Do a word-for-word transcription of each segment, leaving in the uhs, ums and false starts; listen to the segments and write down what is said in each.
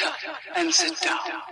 Shut up and sit down.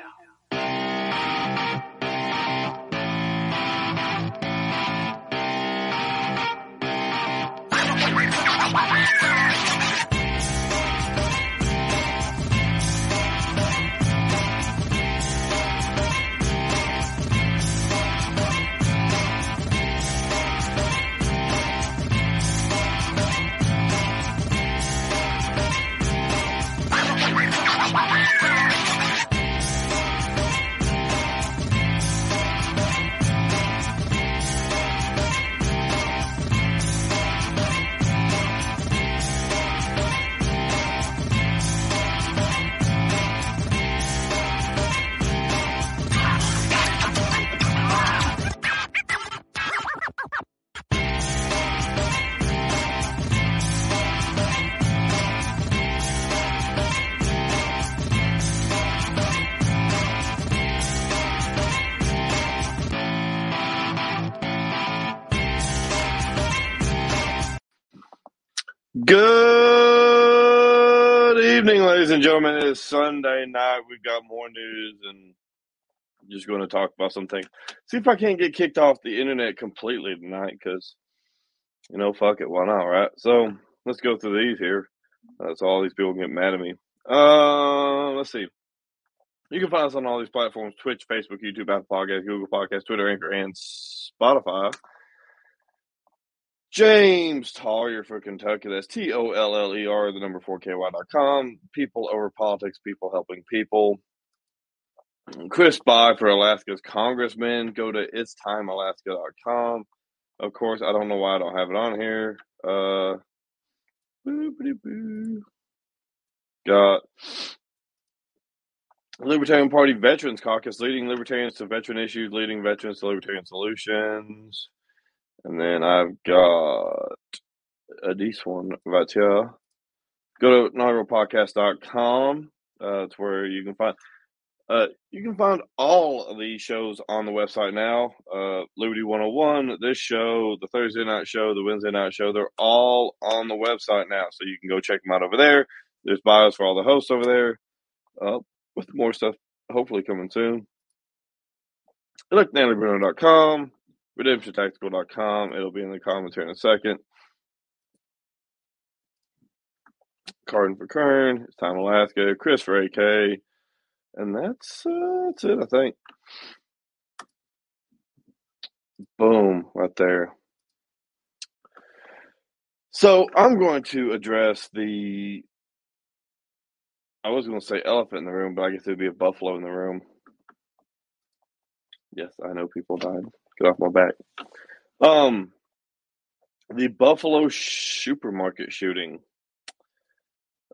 Good evening, ladies and gentlemen. It is Sunday night. We've got more news, and I'm just going to talk about something. See if I can't get kicked off the internet completely tonight, because, you know, fuck it, why not, right? So, let's go through these here. That's uh, so all these people get mad at me. Uh, let's see. You can find us on all these platforms: Twitch, Facebook, YouTube, Apple Podcasts, Google Podcasts, Twitter, Anchor, and Spotify. James Tawyer for Kentucky. That's T O L L E R, the number four K Y dot com. People over politics, people helping people. Chris By for Alaska's congressman. Go to its time alaska dot com. Of course, I don't know why I don't have it on here. Uh, got Libertarian Party Veterans Caucus, leading libertarians to veteran issues, leading veterans to libertarian solutions. And then I've got a decent one right here. Go to inaugural podcast dot com. Uh, it's where you can find uh, you can find all of these shows on the website now. Uh, Liberty one oh one, this show, the Thursday night show, the Wednesday night show, they're all on the website now. So you can go check them out over there. There's bios for all the hosts over there. Uh, with more stuff hopefully coming soon. Elect Natalie Bruno dot com. redemption tactical dot com. It'll be in the comments here in a second. Cardin for Kern. It's Time Alaska. Chris for A K. And that's, uh, that's it, I think. Boom. Right there. So I'm going to address the... I was going to say elephant in the room, but I guess it would be a buffalo in the room. Yes, I know people died. Get off my back. Um, the Buffalo supermarket shooting.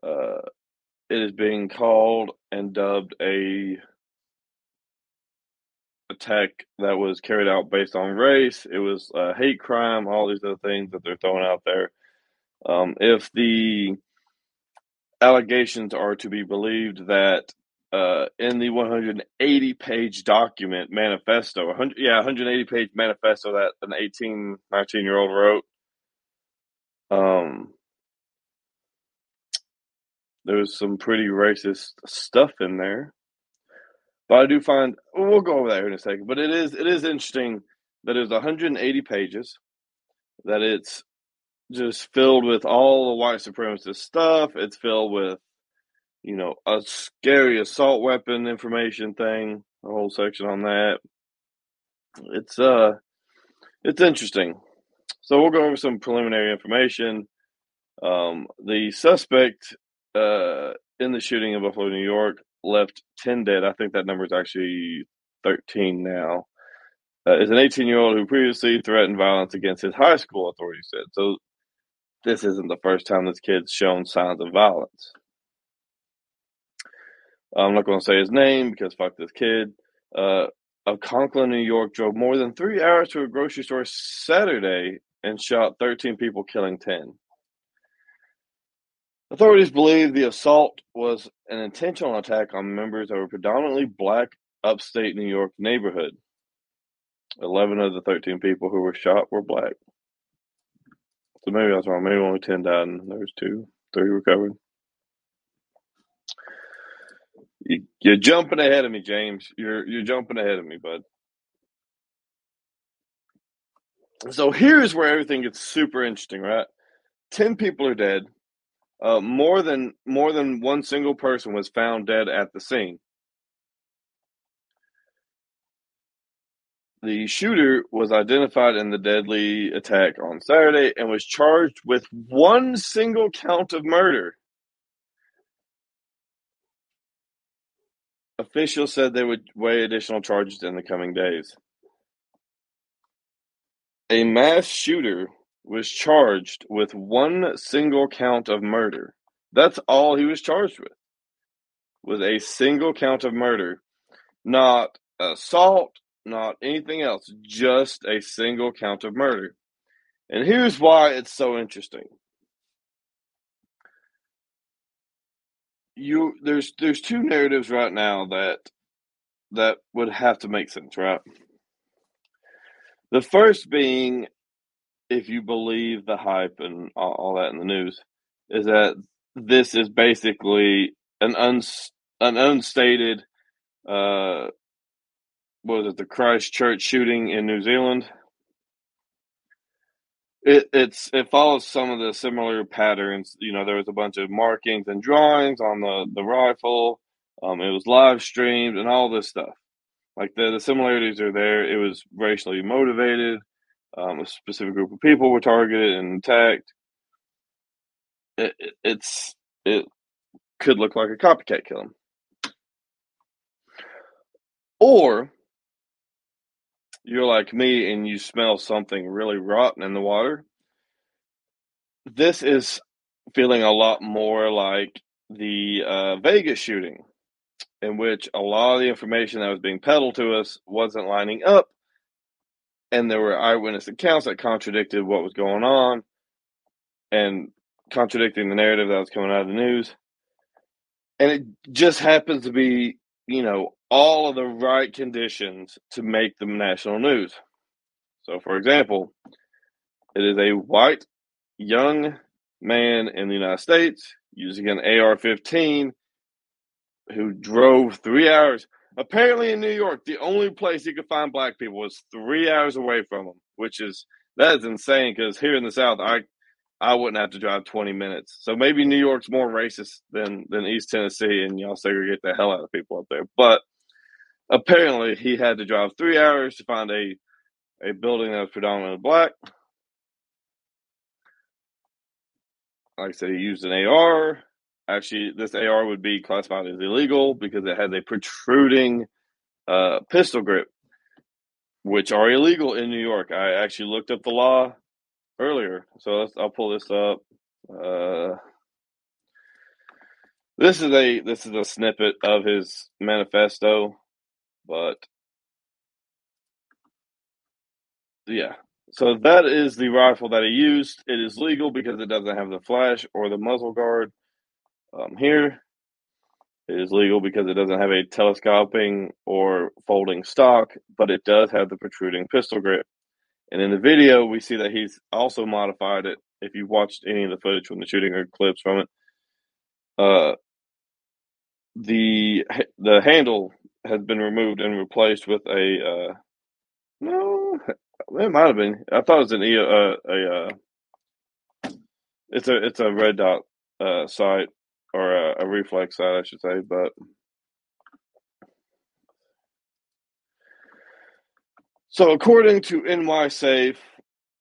Uh, it is being called and dubbed a attack that was carried out based on race. It was a uh, hate crime, all these other things that they're throwing out there. Um, if the allegations are to be believed that Uh, in the one hundred eighty page document manifesto, one hundred, yeah, one hundred eighty page manifesto that an eighteen, nineteen year old wrote. Um, there was some pretty racist stuff in there, but I do find we'll go over that here in a second. But it is it is interesting that it's one hundred eighty pages, that it's just filled with all the white supremacist stuff. It's filled with, you know, a scary assault weapon information thing, a whole section on that. It's uh, it's interesting. So we'll go over some preliminary information. Um, the suspect uh, in the shooting in Buffalo, New York, left ten dead. I think that number is actually thirteen now. Uh, is an eighteen-year-old who previously threatened violence against his high school, authorities said. So this isn't the first time this kid's shown signs of violence. I'm not going to say his name because fuck this kid. Uh, of Conklin, New York, drove more than three hours to a grocery store Saturday and shot thirteen people, killing ten. Authorities believe the assault was an intentional attack on members of a predominantly black upstate New York neighborhood. eleven of the thirteen people who were shot were black. So maybe that's wrong. Maybe only ten died and there was two, three recovered. You, you're jumping ahead of me, James. You're you're jumping ahead of me, bud. So here's where everything gets super interesting, right? Ten people are dead. Uh, more than more than one single person was found dead at the scene. The shooter was identified in the deadly attack on Saturday and was charged with one single count of murder. Officials said they would weigh additional charges in the coming days. A mass shooter was charged with one single count of murder. That's all he was charged with, was a single count of murder. Not assault, not anything else, just a single count of murder. And here's why it's so interesting. You there's there's two narratives right now that that would have to make sense, right? The first being, if you believe the hype and all, all that in the news, is that this is basically an uns, an unstated uh was it the Christchurch shooting in New Zealand? It it's it follows some of the similar patterns. You know, there was a bunch of markings and drawings on the, the rifle. Um, it was live streamed and all this stuff. Like the, the similarities are there. It was racially motivated. Um, a specific group of people were targeted and attacked. It, it, it's it could look like a copycat killing, or you're like me and you smell something really rotten in the water. This is feeling a lot more like the uh, Vegas shooting, in which a lot of the information that was being peddled to us wasn't lining up, and there were eyewitness accounts that contradicted what was going on and contradicting the narrative that was coming out of the news. And it just happens to be, you know, all of the right conditions to make them national news. So, for example, it is a white young man in the United States using an A R fifteen who drove three hours. Apparently in New York, the only place he could find black people was three hours away from him, which is, that is insane, because here in the South, I I wouldn't have to drive twenty minutes. So maybe New York's more racist than, than East Tennessee, and y'all segregate the hell out of people up there. But apparently, he had to drive three hours to find a, a building that was predominantly black. Like I said, he used an A R. Actually, this A R would be classified as illegal because it has a protruding uh, pistol grip, which are illegal in New York. I actually looked up the law earlier, so let's, I'll pull this up. Uh, this is a this is a snippet of his manifesto, but yeah. So that is the rifle that he used. It is legal because it doesn't have the flash or the muzzle guard. Um, here, it is legal because it doesn't have a telescoping or folding stock, but it does have the protruding pistol grip. And in the video, we see that he's also modified it. If you watched any of the footage from the shooting or clips from it, uh, the the handle has been removed and replaced with a uh, no, it might have been. I thought it was an e uh, a uh, it's a it's a red dot uh, sight, or a, a reflex sight, I should say, but. So according to N Y Safe,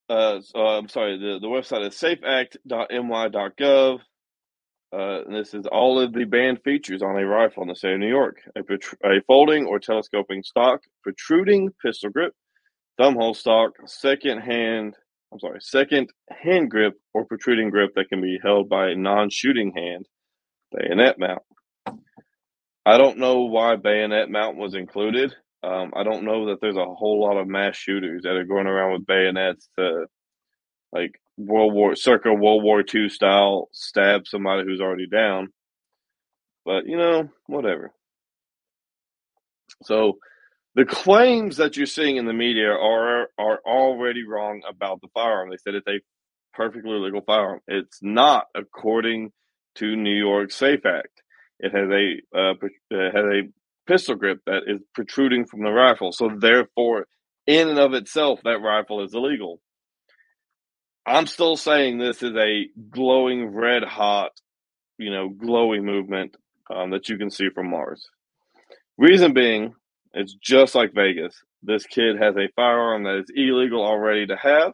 uh, so, I'm sorry, the, the website is safe act dot n y dot gov. Uh, and this is all of the banned features on a rifle in the state of New York. A, a folding or telescoping stock, protruding pistol grip, thumbhole stock, second hand, I'm sorry, second hand grip or protruding grip that can be held by a non-shooting hand, bayonet mount. I don't know why bayonet mount was included. Um, I don't know that there's a whole lot of mass shooters that are going around with bayonets to, like, World War, circa World War Two style, stab somebody who's already down. But, you know, whatever. So, the claims that you're seeing in the media are are already wrong about the firearm. They said it's a perfectly legal firearm. It's not, according to New York Safe Act. It has a uh, it has a pistol grip that is protruding from the rifle. So therefore, in and of itself, that rifle is illegal. I'm still saying this is a glowing red hot, you know, glowing movement um, that you can see from Mars. Reason being, it's just like Vegas. This kid has a firearm that is illegal already to have.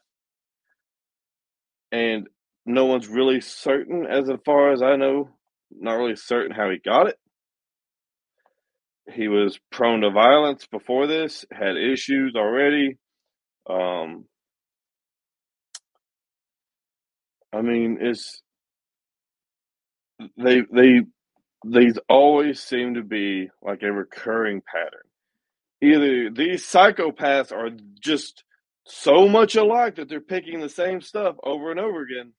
And no one's really certain, as far as I know, not really certain how he got it. He was prone to violence before this, had issues already. Um, I mean, it's they they these always seem to be like a recurring pattern. Either these psychopaths are just so much alike that they're picking the same stuff over and over again,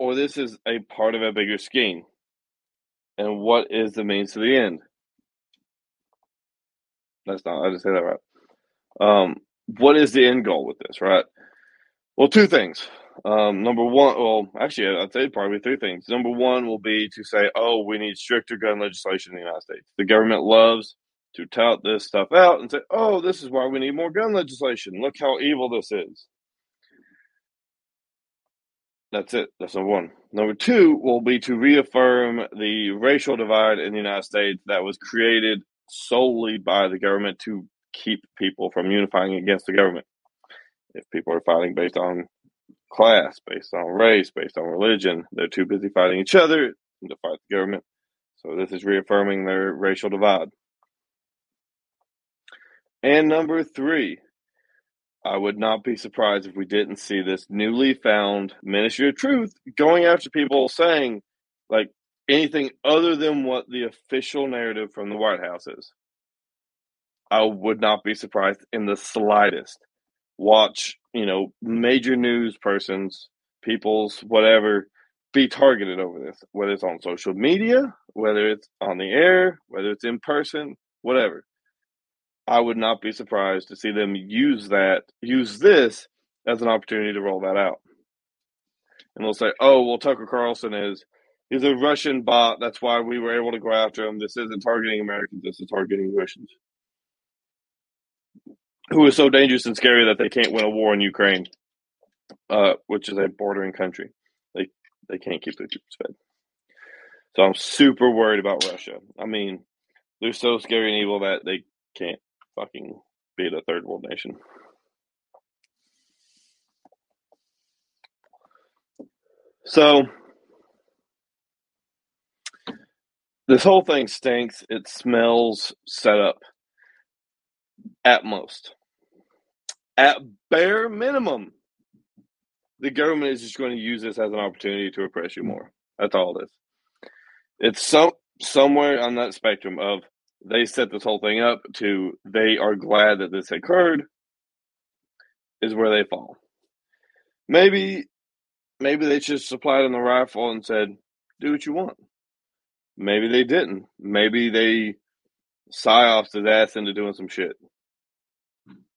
or this is a part of a bigger scheme. And what is the means to the end? That's not, I didn't say that right. Um, what is the end goal with this, right? Well, two things. Um, number one, well, actually, I'd say probably three things. Number one will be to say, oh, we need stricter gun legislation in the United States. The government loves to tout this stuff out and say, oh, this is why we need more gun legislation. Look how evil this is. That's it. That's number one. Number two will be to reaffirm the racial divide in the United States that was created solely by the government to keep people from unifying against the government. If people are fighting based on class, based on race, based on religion, they're too busy fighting each other to fight the government. So this is reaffirming their racial divide. And number three, I would not be surprised if we didn't see this newly found Ministry of Truth going after people saying, like, anything other than what the official narrative from the White House is. I would not be surprised in the slightest. Watch, you know, major news persons, people's, whatever, be targeted over this, whether it's on social media, whether it's on the air, whether it's in person, whatever. I would not be surprised to see them use that, use this as an opportunity to roll that out. And they'll say, oh, well, Tucker Carlson is, is a Russian bot. That's why we were able to go after him. This isn't targeting Americans. This is targeting Russians. Who is so dangerous and scary that they can't win a war in Ukraine, uh, which is a bordering country. They they can't keep their troops fed. So I'm super worried about Russia. I mean, they're so scary and evil that they can't fucking be the third world nation. So this whole thing stinks. It smells set up. At most. At bare minimum, the government is just going to use this as an opportunity to oppress you more. That's all it is. It's so, somewhere on that spectrum of they set this whole thing up to they are glad that this occurred is where they fall. Maybe maybe they just supplied them the rifle and said, do what you want. Maybe they didn't. Maybe they psyops his ass into doing some shit.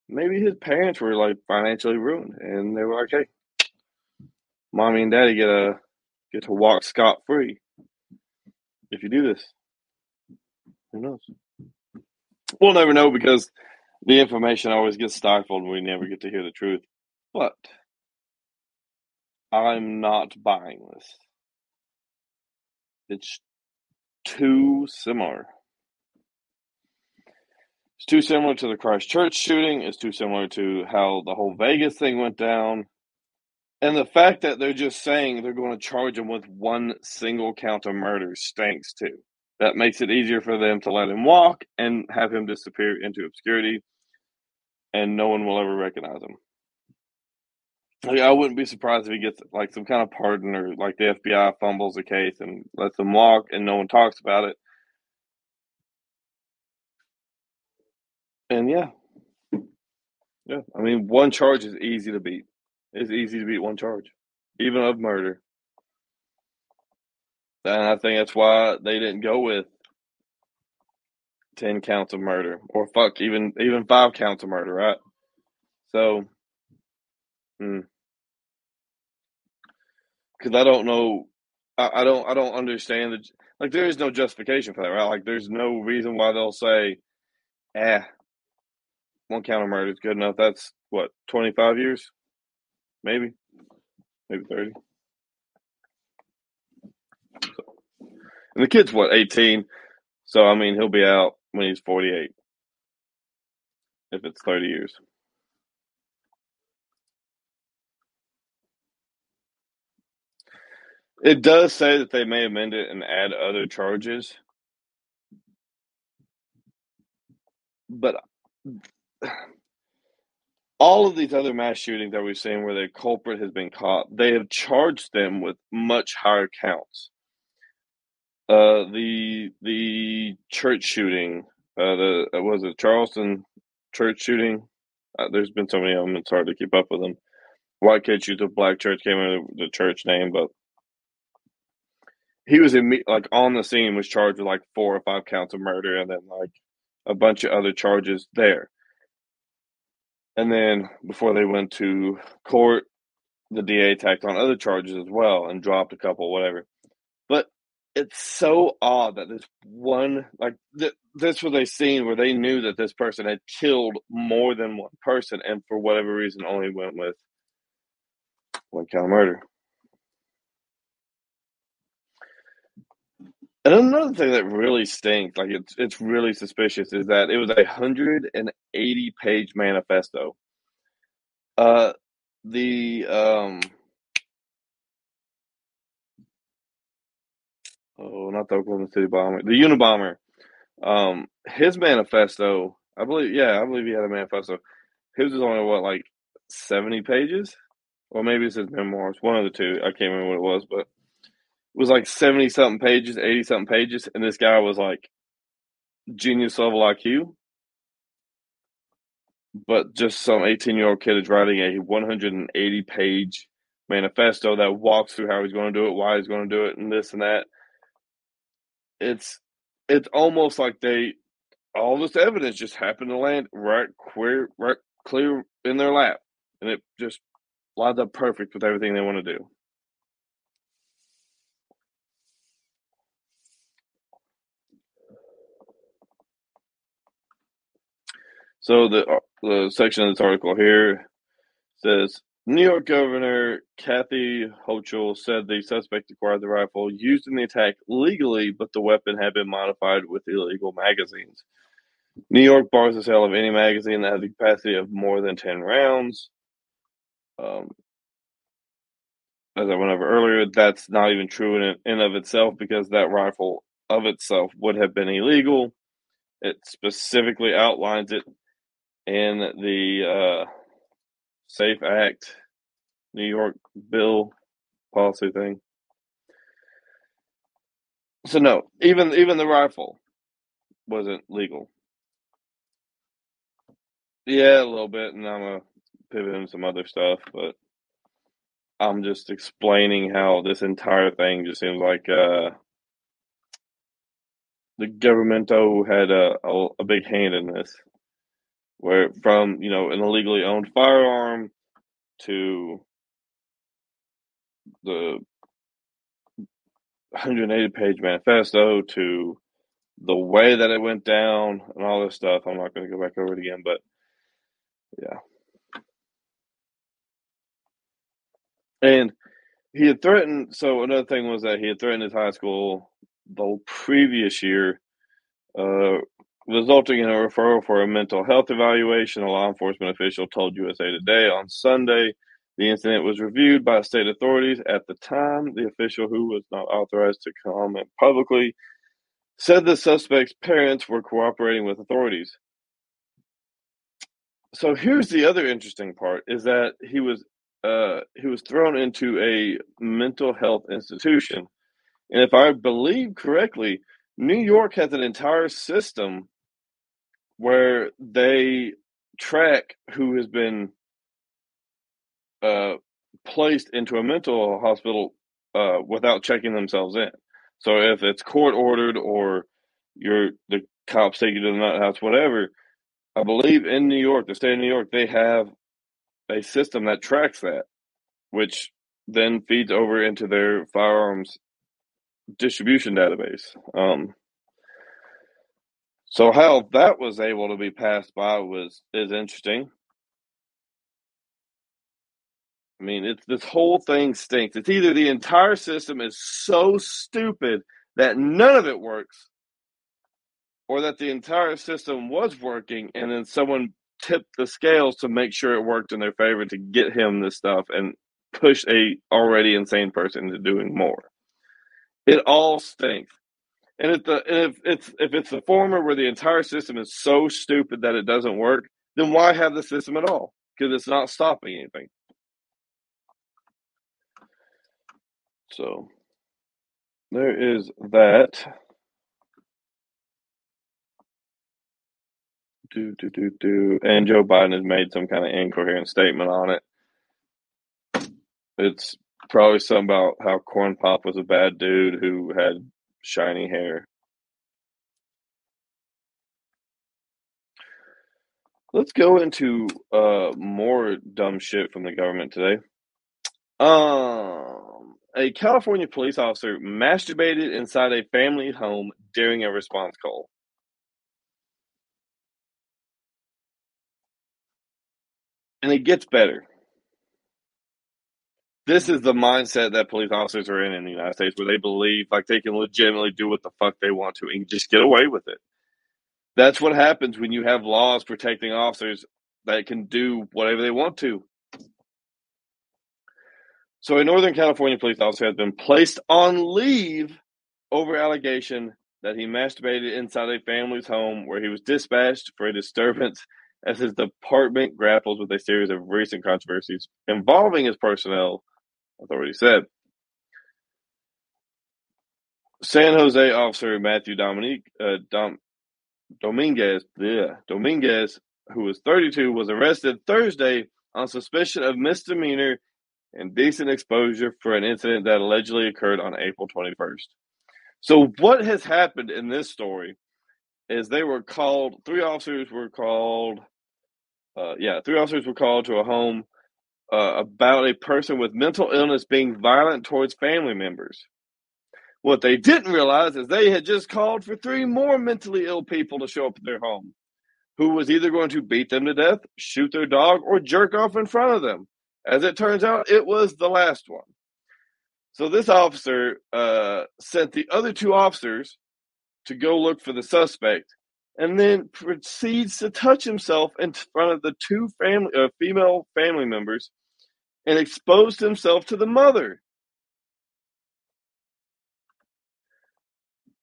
Maybe his parents were like financially ruined and they were like, hey, mommy and daddy get a get to walk scot free if you do this. Who knows? We'll never know because the information always gets stifled and we never get to hear the truth. But I'm not buying this. It's too similar. It's too similar to the Christchurch shooting. It's too similar to how the whole Vegas thing went down. And the fact that they're just saying they're going to charge him with one single count of murder stinks too. That makes it easier for them to let him walk and have him disappear into obscurity. And no one will ever recognize him. Like, I wouldn't be surprised if he gets like some kind of pardon or like the F B I fumbles the case and lets him walk and no one talks about it. And yeah, yeah. I mean, one charge is easy to beat. It's easy to beat one charge, even of murder. And I think that's why they didn't go with ten counts of murder, or fuck, even even five counts of murder, right? So, because hmm. I don't know I, I don't I don't understand the like. There is no justification for that, right? Like, there's no reason why they'll say, "Eh, one count of murder is good enough." That's what, twenty-five years, maybe, maybe thirty. So, and the kid's what, eighteen, so I mean he'll be out when he's forty-eight if it's thirty years. It does say that they may amend it and add other charges. But all of these other mass shootings that we've seen where the culprit has been caught, they have charged them with much higher counts. Uh, the the church shooting, uh, the was it Charleston church shooting? Uh, there's been so many of them, it's hard to keep up with them. White kid shoots a black church, came in the church name, but he was in, like, on the scene, was charged with like four or five counts of murder, and then like a bunch of other charges there. And then before they went to court, the D A tacked on other charges as well and dropped a couple, whatever. But it's so odd that this one, like th- this was a scene where they knew that this person had killed more than one person, and for whatever reason only went with one count of murder. And another thing that really stinks, like it's it's really suspicious, is that it was a one hundred eighty page manifesto. Uh, the um, oh, not the Oklahoma City bomber, the Unabomber. Um, his manifesto, I believe, yeah, I believe he had a manifesto. His was only what, like seventy pages, or maybe it's his memoirs. One of the two, I can't remember what it was, but. It was like seventy-something pages, eighty-something pages, and this guy was like genius-level I Q. But just some eighteen-year-old kid is writing a one hundred eighty page manifesto that walks through how he's going to do it, why he's going to do it, and this and that. It's it's almost like they all this evidence just happened to land right queer, right clear in their lap, and it just lines up perfect with everything they want to do. So the the section of this article here says, New York Governor Kathy Hochul said the suspect acquired the rifle used in the attack legally, but the weapon had been modified with illegal magazines. New York bars the sale of any magazine that has the capacity of more than ten rounds. Um, as I went over earlier, that's not even true in and of itself, because that rifle of itself would have been illegal. It specifically outlines it. In the uh, SAFE Act, New York bill policy thing. So no, even even the rifle wasn't legal. Yeah, a little bit, and I'm going to pivot into some other stuff, but I'm just explaining how this entire thing just seems like uh, the governmento had a, a, a big hand in this. Where from, you know, an illegally owned firearm to the one hundred eighty page manifesto to the way that it went down and all this stuff. I'm not going to go back over it again, but yeah. And he had threatened, so another thing was that he had threatened his high school the previous year, uh, resulting in a referral for a mental health evaluation, a law enforcement official told U S A Today on Sunday. The incident was reviewed by state authorities. At the time, the official, who was not authorized to comment publicly, said the suspect's parents were cooperating with authorities. So here's the other interesting part, is that he was uh, he was thrown into a mental health institution. And if I believe correctly, New York has an entire system where they track who has been uh, placed into a mental hospital uh, without checking themselves in. So if it's court-ordered or you're the cops take you to the nut house, whatever, I believe in New York, the state of New York, they have a system that tracks that, which then feeds over into their firearms distribution database. Um, so how that was able to be passed by was is interesting. I mean, it's, this whole thing stinks. It's either the entire system is so stupid that none of it works, or that the entire system was working and then someone tipped the scales to make sure it worked in their favor to get him this stuff and push a already insane person into doing more. It all stinks. And if, the, if it's if it's the former, where the entire system is so stupid that it doesn't work, then why have the system at all? Because it's not stopping anything. So there is that. Do, do, do, do. And Joe Biden has made some kind of incoherent statement on it. It's probably something about how Corn Pop was a bad dude who had shiny hair. Let's go into uh, more dumb shit from the government today. Um, a California police officer masturbated inside a family home during a response call. And it gets better. This is the mindset that police officers are in in the United States, where they believe like they can legitimately do what the fuck they want to and just get away with it. That's what happens when you have laws protecting officers that can do whatever they want to. So a Northern California police officer has been placed on leave over allegation that he masturbated inside a family's home, where he was dispatched for a disturbance as his department grapples with a series of recent controversies involving his personnel, as already said. San Jose officer Matthew Dominique, uh, Dom, Dominguez, yeah, Dominguez, who was thirty-two, was arrested Thursday on suspicion of misdemeanor and indecent exposure for an incident that allegedly occurred on April twenty-first. So what has happened in this story is they were called, three officers were called, Uh, yeah, three officers were called to a home uh, about a person with mental illness being violent towards family members. What they didn't realize is they had just called for three more mentally ill people to show up at their home, who was either going to beat them to death, shoot their dog, or jerk off in front of them. As it turns out, it was the last one. So this officer uh, sent the other two officers to go look for the suspect, and then proceeds to touch himself in front of the two family, uh, female family members, and exposed himself to the mother.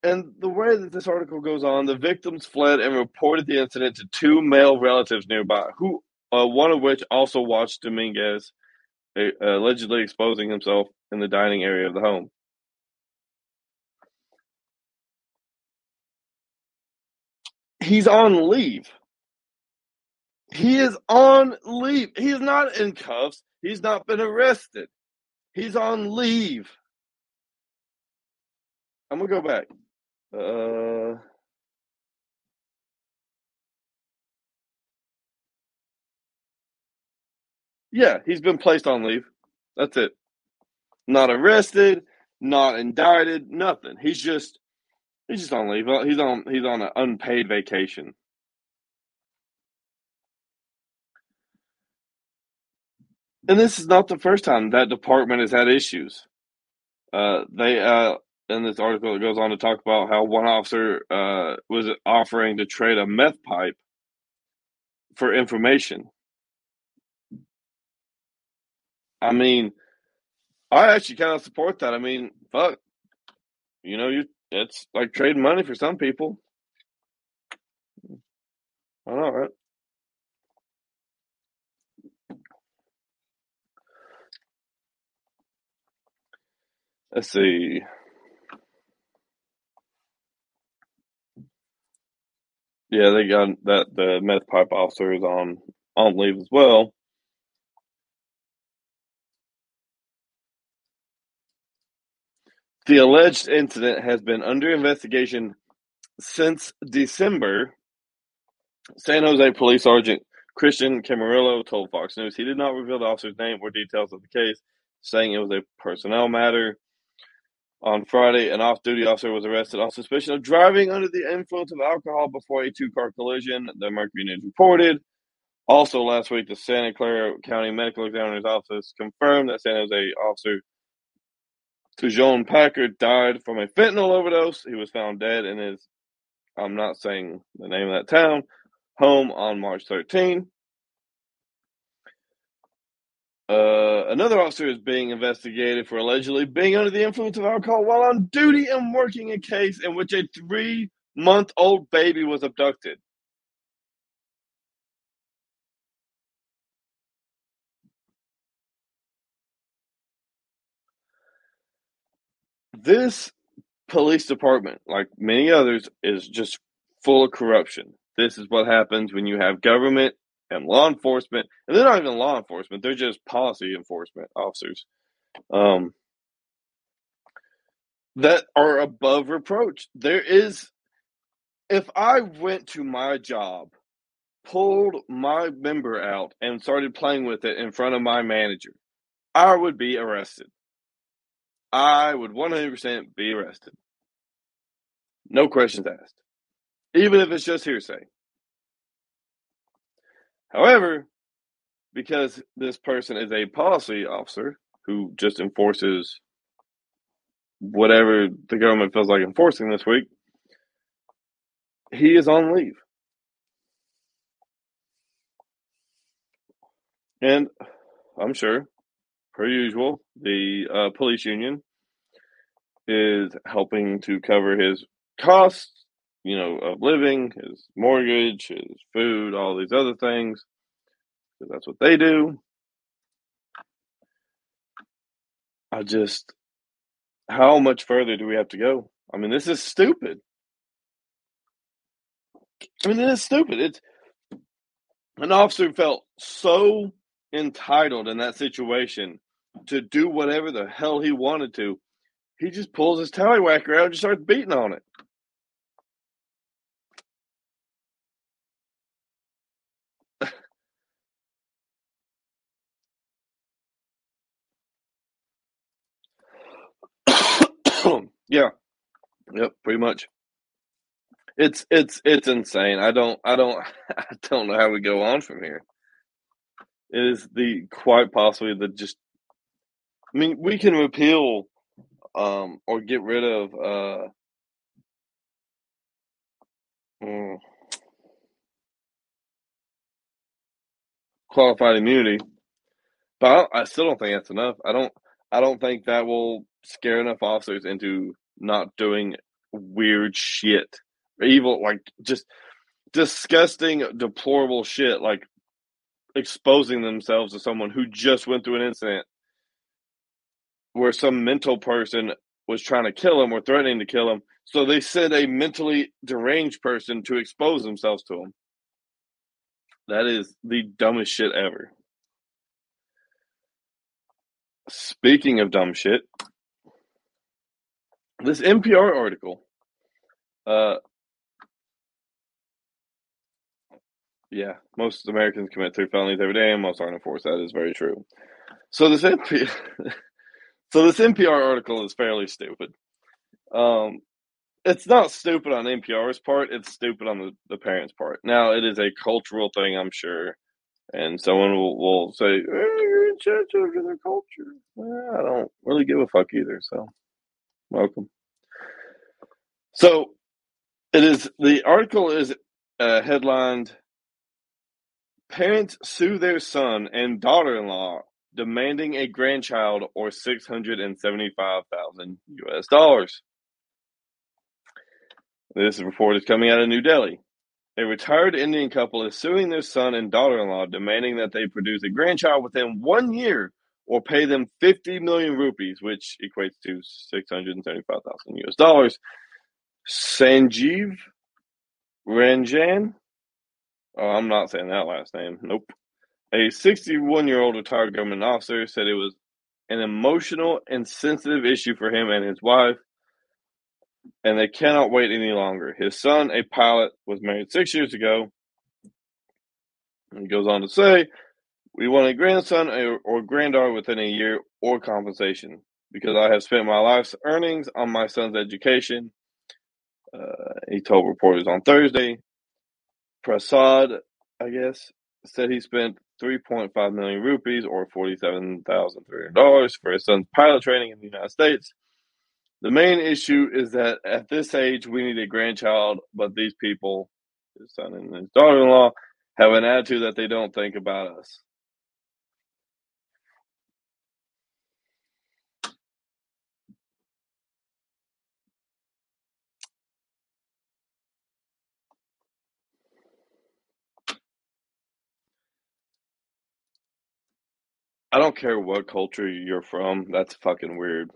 And the way that this article goes on, the victims fled and reported the incident to two male relatives nearby, who uh, one of which also watched Dominguez uh, allegedly exposing himself in the dining area of the home. He's on leave. He is on leave. He's not in cuffs. He's not been arrested. He's on leave. I'm going to go back. Uh, yeah, he's been placed on leave. That's it. Not arrested, not indicted, nothing. He's just He's just on leave. He's on he's on an unpaid vacation. And this is not the first time that department has had issues. Uh, they uh, in this article, it goes on to talk about how one officer uh, was offering to trade a meth pipe for information. I mean, I actually kind of support that. I mean, fuck, you know, you. It's like trading money for some people. I know, right? Let's see. Yeah, they got that the meth pipe officer is on on leave as well. The alleged incident has been under investigation since December. San Jose Police Sergeant Christian Camarillo told Fox News he did not reveal the officer's name or details of the case, saying it was a personnel matter. On Friday, an off-duty officer was arrested on suspicion of driving under the influence of alcohol before a two-car collision, the Mercury News reported. Also last week, the Santa Clara County Medical Examiner's Office confirmed that San Jose officer John Packard died from a fentanyl overdose. He was found dead in his, I'm not saying the name of that town, home on March thirteenth. Uh, another officer is being investigated for allegedly being under the influence of alcohol while on duty and working a case in which a three-month-old baby was abducted. This police department, like many others, is just full of corruption. This is what happens when you have government and law enforcement. And they're not even law enforcement. They're just policy enforcement officers um, that are above reproach. There is, if I went to my job, pulled my member out, and started playing with it in front of my manager, I would be arrested. I would one hundred percent be arrested. No questions asked. Even if it's just hearsay. However, because this person is a policy officer who just enforces whatever the government feels like enforcing this week, he is on leave. And I'm sure, per usual, the uh, police union is helping to cover his costs, you know, of living, his mortgage, his food, all these other things. Because that's what they do. I just, how much further do we have to go? I mean, this is stupid. I mean, it is stupid. It's, an officer felt so entitled in that situation to do whatever the hell he wanted to. He just pulls his tallywhacker out and just starts beating on it. Yeah. Yep, pretty much. It's it's it's insane. I don't I don't I don't know how we go on from here. It is the quite possibly the just. I mean, we can repeal um, or get rid of. Uh, um, qualified immunity, but I, I still don't think that's enough. I don't. I don't think that will scare enough officers into not doing weird shit, evil, like just disgusting, deplorable shit, like exposing themselves to someone who just went through an incident where some mental person was trying to kill him or threatening to kill him. So they sent a mentally deranged person to expose themselves to him. That is the dumbest shit ever. Speaking of dumb shit, this N P R article, uh, yeah, most Americans commit three felonies every day, and most aren't enforced. That is very true. So this N P R, so this N P R article is fairly stupid. Um, it's not stupid on N P R's part. It's stupid on the, the parents' part. Now, it is a cultural thing, I'm sure. And someone will, will say, eh, you're in charge of their culture. Well, I don't really give a fuck either, so welcome. So it is the article is uh, headlined, Parents sue their son and daughter-in-law demanding a grandchild or six hundred seventy-five thousand U S dollars. This report is coming out of New Delhi. A retired Indian couple is suing their son and daughter-in-law demanding that they produce a grandchild within one year or pay them fifty million rupees, which equates to six hundred seventy-five thousand U S dollars. Sanjeev Ranjan. Oh, I'm not saying that last name. Nope. A sixty-one-year-old retired government officer said it was an emotional and sensitive issue for him and his wife, and they cannot wait any longer. His son, a pilot, was married six years ago. And he goes on to say, we want a grandson or granddaughter within a year or compensation. because I have spent my life's earnings on my son's education, uh, he told reporters on Thursday. Prasad, I guess, said he spent three point five million rupees or forty-seven thousand three hundred dollars for his son's pilot training in the United States. The main issue is that at this age, we need a grandchild, but these people, his son and his daughter-in-law, have an attitude that they don't think about us. I don't care what culture you're from. That's fucking weird.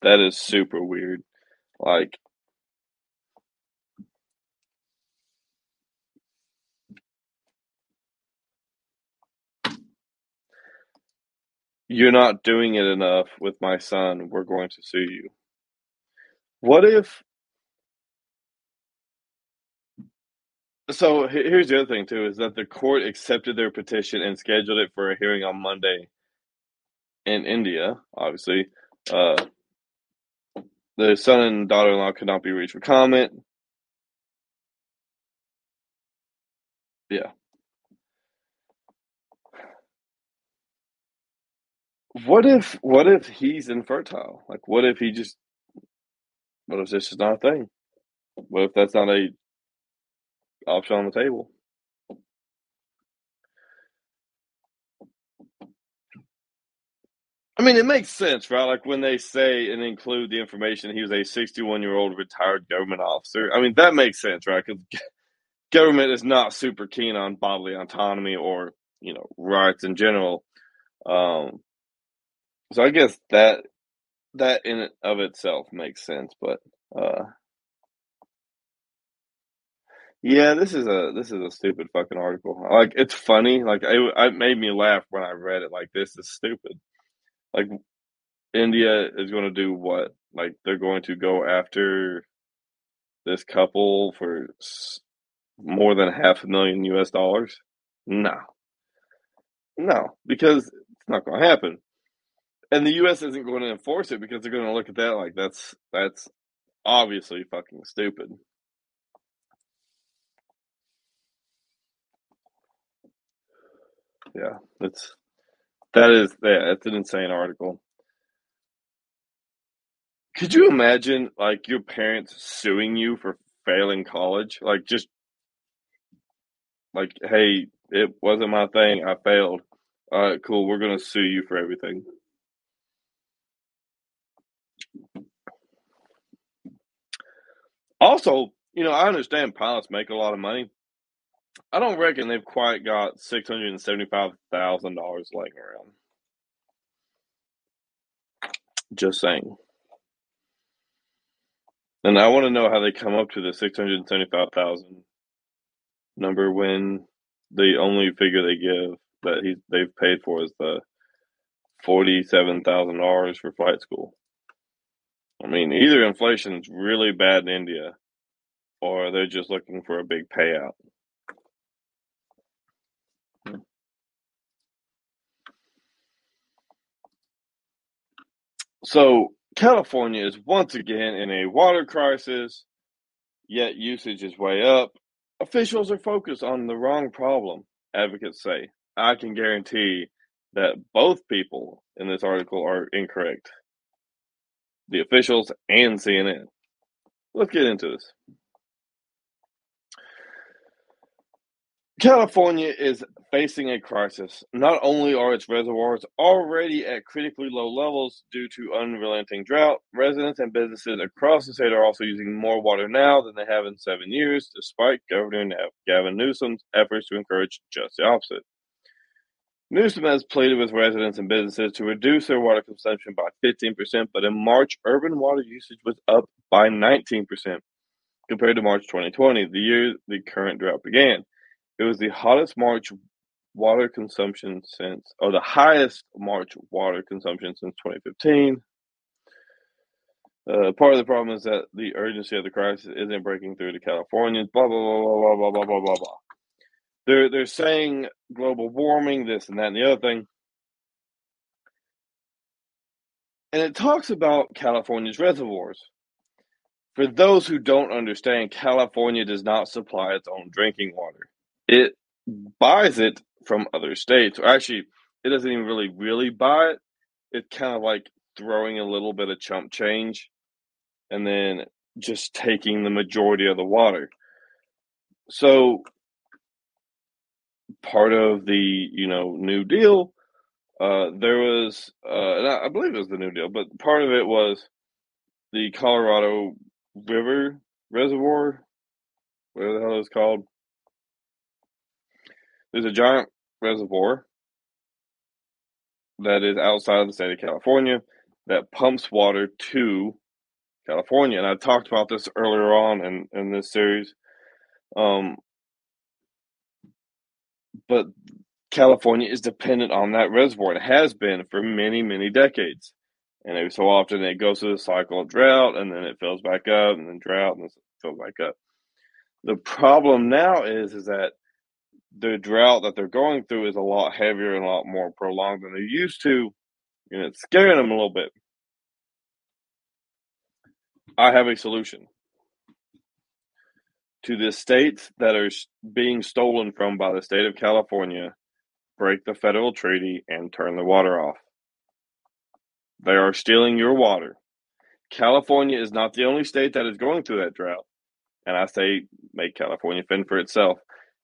That is super weird. Like, you're not doing it enough with my son. We're going to sue you. What if? So here's the other thing, too, is that the court accepted their petition and scheduled it for a hearing on Monday in India, obviously. Uh, the son and daughter-in-law could not be reached for comment. Yeah. What if what if he's infertile? Like, what if he just, what if this is not a thing? What if that's not a option on the table? I mean, it makes sense, right? Like, when they say and include the information, he was a sixty-one-year-old retired government officer. I mean, that makes sense, right? Because government is not super keen on bodily autonomy or, you know, rights in general. Um, so I guess that that in and of itself makes sense, but uh, yeah, this is a this is a stupid fucking article. Like, it's funny. Like, it, it made me laugh when I read it. Like, this is stupid. Like, India is going to do what? Like, they're going to go after this couple for more than half a million U S dollars? No. No, because it's not going to happen. And the U S isn't going to enforce it because they're going to look at that like that's that's obviously fucking stupid. Yeah, that's that is yeah, it's an insane article. Could you imagine, like, your parents suing you for failing college? Like, just like, hey, it wasn't my thing. I failed. All right, cool. We're gonna sue you for everything. Also, you know, I understand pilots make a lot of money. I don't reckon they've quite got six hundred seventy-five thousand dollars laying around. Just saying. And I want to know how they come up to the six hundred seventy-five thousand dollars number when the only figure they give that he, they've paid for is the forty-seven thousand dollars for flight school. I mean, either inflation is really bad in India or they're just looking for a big payout. So, California is once again in a water crisis, yet usage is way up. Officials are focused on the wrong problem, advocates say. I can guarantee that both people in this article are incorrect. The officials and C N N. Let's get into this. California is facing a crisis. Not only are its reservoirs already at critically low levels due to unrelenting drought, residents and businesses across the state are also using more water now than they have in seven years, despite Governor Gavin Newsom's efforts to encourage just the opposite. Newsom has pleaded with residents and businesses to reduce their water consumption by fifteen percent, but in March, urban water usage was up by nineteen percent compared to March twenty twenty, the year the current drought began. It was the hottest March water consumption since, or the highest March water consumption since twenty fifteen. Uh, part of the problem is that the urgency of the crisis isn't breaking through to Californians. Blah blah blah blah blah blah blah blah blah. They're they're saying global warming, this and that, and the other thing. And it talks about California's reservoirs. For those who don't understand, California does not supply its own drinking water. It buys it from other states. Or actually, it doesn't even really, really buy it. It's kind of like throwing a little bit of chump change and then just taking the majority of the water. So part of the, you know, New Deal, uh, there was, uh, and I, I believe it was the New Deal, but part of it was the Colorado River Reservoir, whatever the hell it's called. There's a giant reservoir that is outside of the state of California that pumps water to California. And I talked about this earlier on in, in this series. Um, but California is dependent on that reservoir. It has been for many, many decades. And every so often it goes through the cycle of drought, and then it fills back up, and then drought, and then it fills back up. The problem now is, is that the drought that they're going through is a lot heavier and a lot more prolonged than they're used to, and it's scaring them a little bit. I have a solution to the states that are being stolen from by the state of California. Break the federal treaty and turn the water off. They are stealing your water. California is not the only state that is going through that drought. And I say, make California fend for itself.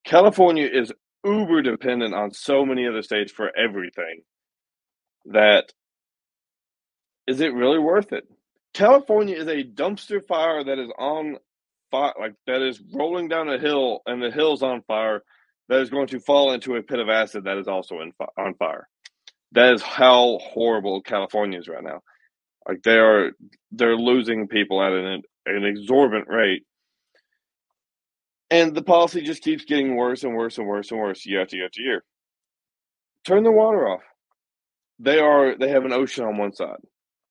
California is uber dependent on so many other states for everything that is it really worth it? California is a dumpster fire that is on fire, like that is rolling down a hill, and the hill's on fire, that is going to fall into a pit of acid that is also in, on fire. That is how horrible California is right now. Like they are, they're losing people at an, an exorbitant rate. And the policy just keeps getting worse and worse and worse and worse year after year after year. Turn the water off. They are, they have an ocean on one side.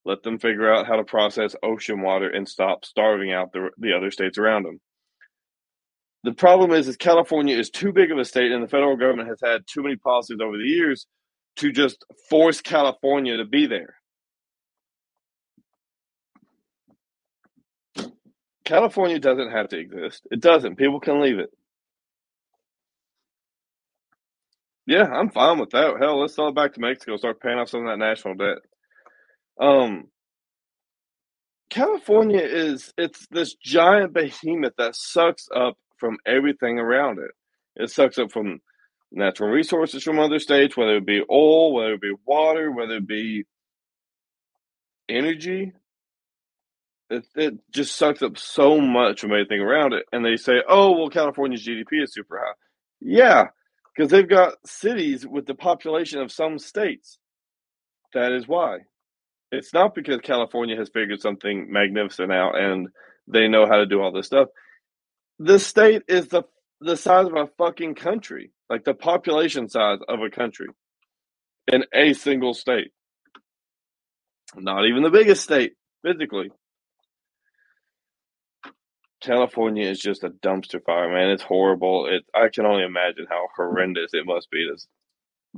Let them figure out how to process ocean water and stop starving out the, the other states around them. The problem is, is California is too big of a state, and the federal government has had too many policies over the years to just force California to be there. California doesn't have to exist. It doesn't. People can leave it. Yeah, I'm fine with that. Hell, let's sell it back to Mexico. Start paying off some of that national debt. Um, California is, it's this giant behemoth that sucks up from everything around it. It sucks up from natural resources from other states, whether it be oil, whether it be water, whether it be energy. It, it just sucks up so much from everything around it. And they say, oh, well, California's G D P is super high. Yeah, because they've got cities with the population of some states. That is why. It's not because California has figured something magnificent out and they know how to do all this stuff. This state is the the size of a fucking country, like the population size of a country in a single state. Not even the biggest state, physically. California is just a dumpster fire, man. It's horrible. It, I can only imagine how horrendous it must be to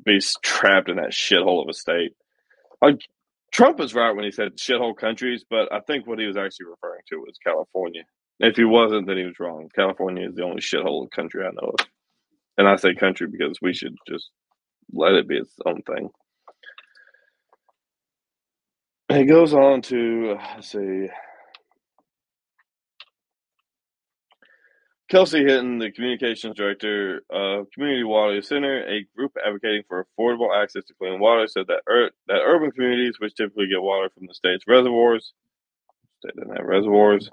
be trapped in that shithole of a state. Like, Trump is right when he said shithole countries, but I think what he was actually referring to was California. If he wasn't, then he was wrong. California is the only shithole country I know of. And I say country because we should just let it be its own thing. And it goes on to, let's see. Kelsey Hinton, the communications director of Community Water Center, a group advocating for affordable access to clean water, said that ur- that urban communities, which typically get water from the state's reservoirs, they didn't have reservoirs,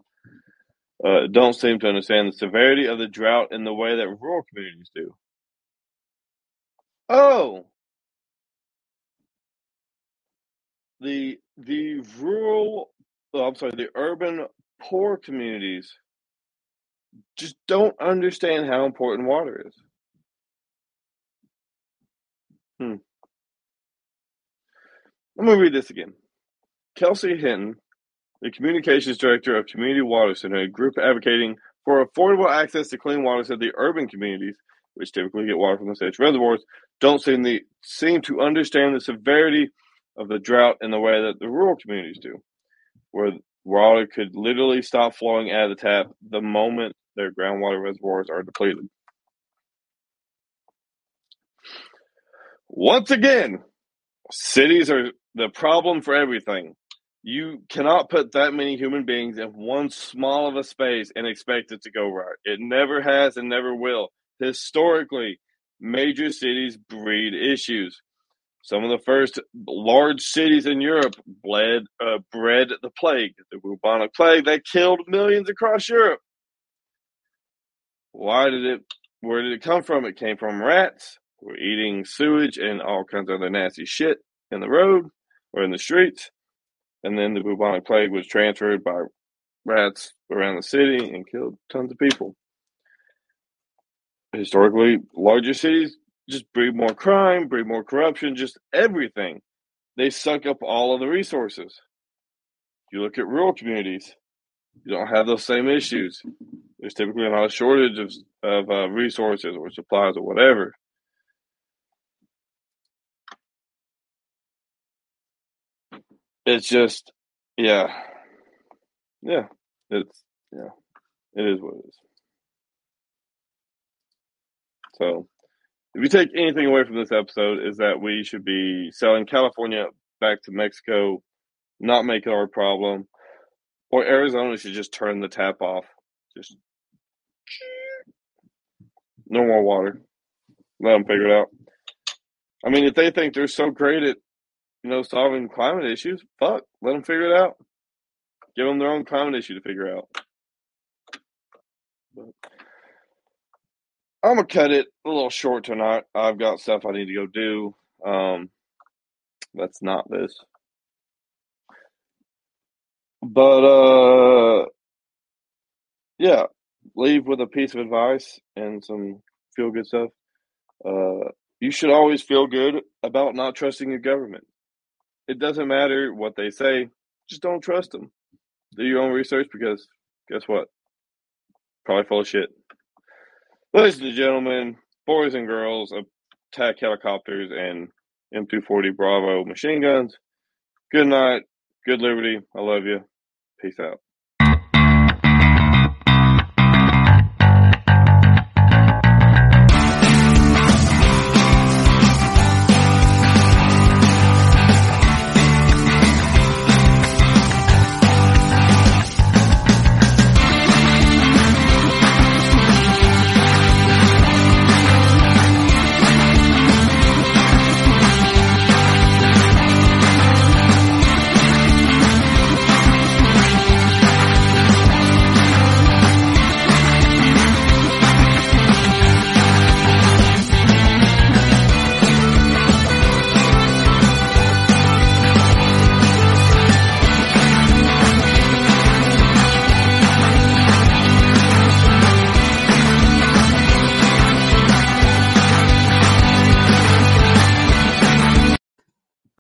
uh, don't seem to understand the severity of the drought in the way that rural communities do. Oh, the the rural, oh, I'm sorry, the urban poor communities just don't understand how important water is. Hmm. I'm going to read this again. Kelsey Hinton, the communications director of Community Water Center, a group advocating for affordable access to clean water, said the urban communities, which typically get water from the state's reservoirs, don't seem, the, seem to understand the severity of the drought in the way that the rural communities do, where water could literally stop flowing out of the tap the moment their groundwater reservoirs are depleted. Once again, cities are the problem for everything. You cannot put that many human beings in one small of a space and expect it to go right. It never has and never will. Historically, major cities breed issues. Some of the first large cities in Europe bled, uh, bred the plague, the bubonic plague that killed millions across Europe. Why did it? Where did it come from? It came from rats who were eating sewage and all kinds of other nasty shit in the road or in the streets. And then the bubonic plague was transferred by rats around the city and killed tons of people. Historically, larger cities just breed more crime, breed more corruption, just everything. They suck up all of the resources. You look at rural communities, you don't have those same issues. There's typically not a shortage of, of uh, resources or supplies or whatever. It's just, yeah, yeah, it's, yeah, it is what it is. So if you take anything away from this episode, is that we should be selling California back to Mexico, not make it our problem, or Arizona should just turn the tap off. Just no more water. Let them figure it out. I mean, if they think they're so great at, you know, solving climate issues, fuck, let them figure it out. Give them their own climate issue to figure out. But I'm going to cut it a little short tonight. I've got stuff I need to go do. Um, that's not this. But, uh, yeah, leave with a piece of advice and some feel-good stuff. Uh, you should always feel good about not trusting your government. It doesn't matter what they say. Just don't trust them. Do your own research because guess what? Probably full of shit. Ladies and gentlemen, boys and girls, attack helicopters and M two forty Bravo machine guns. Good night. Good liberty. I love you. Peace out.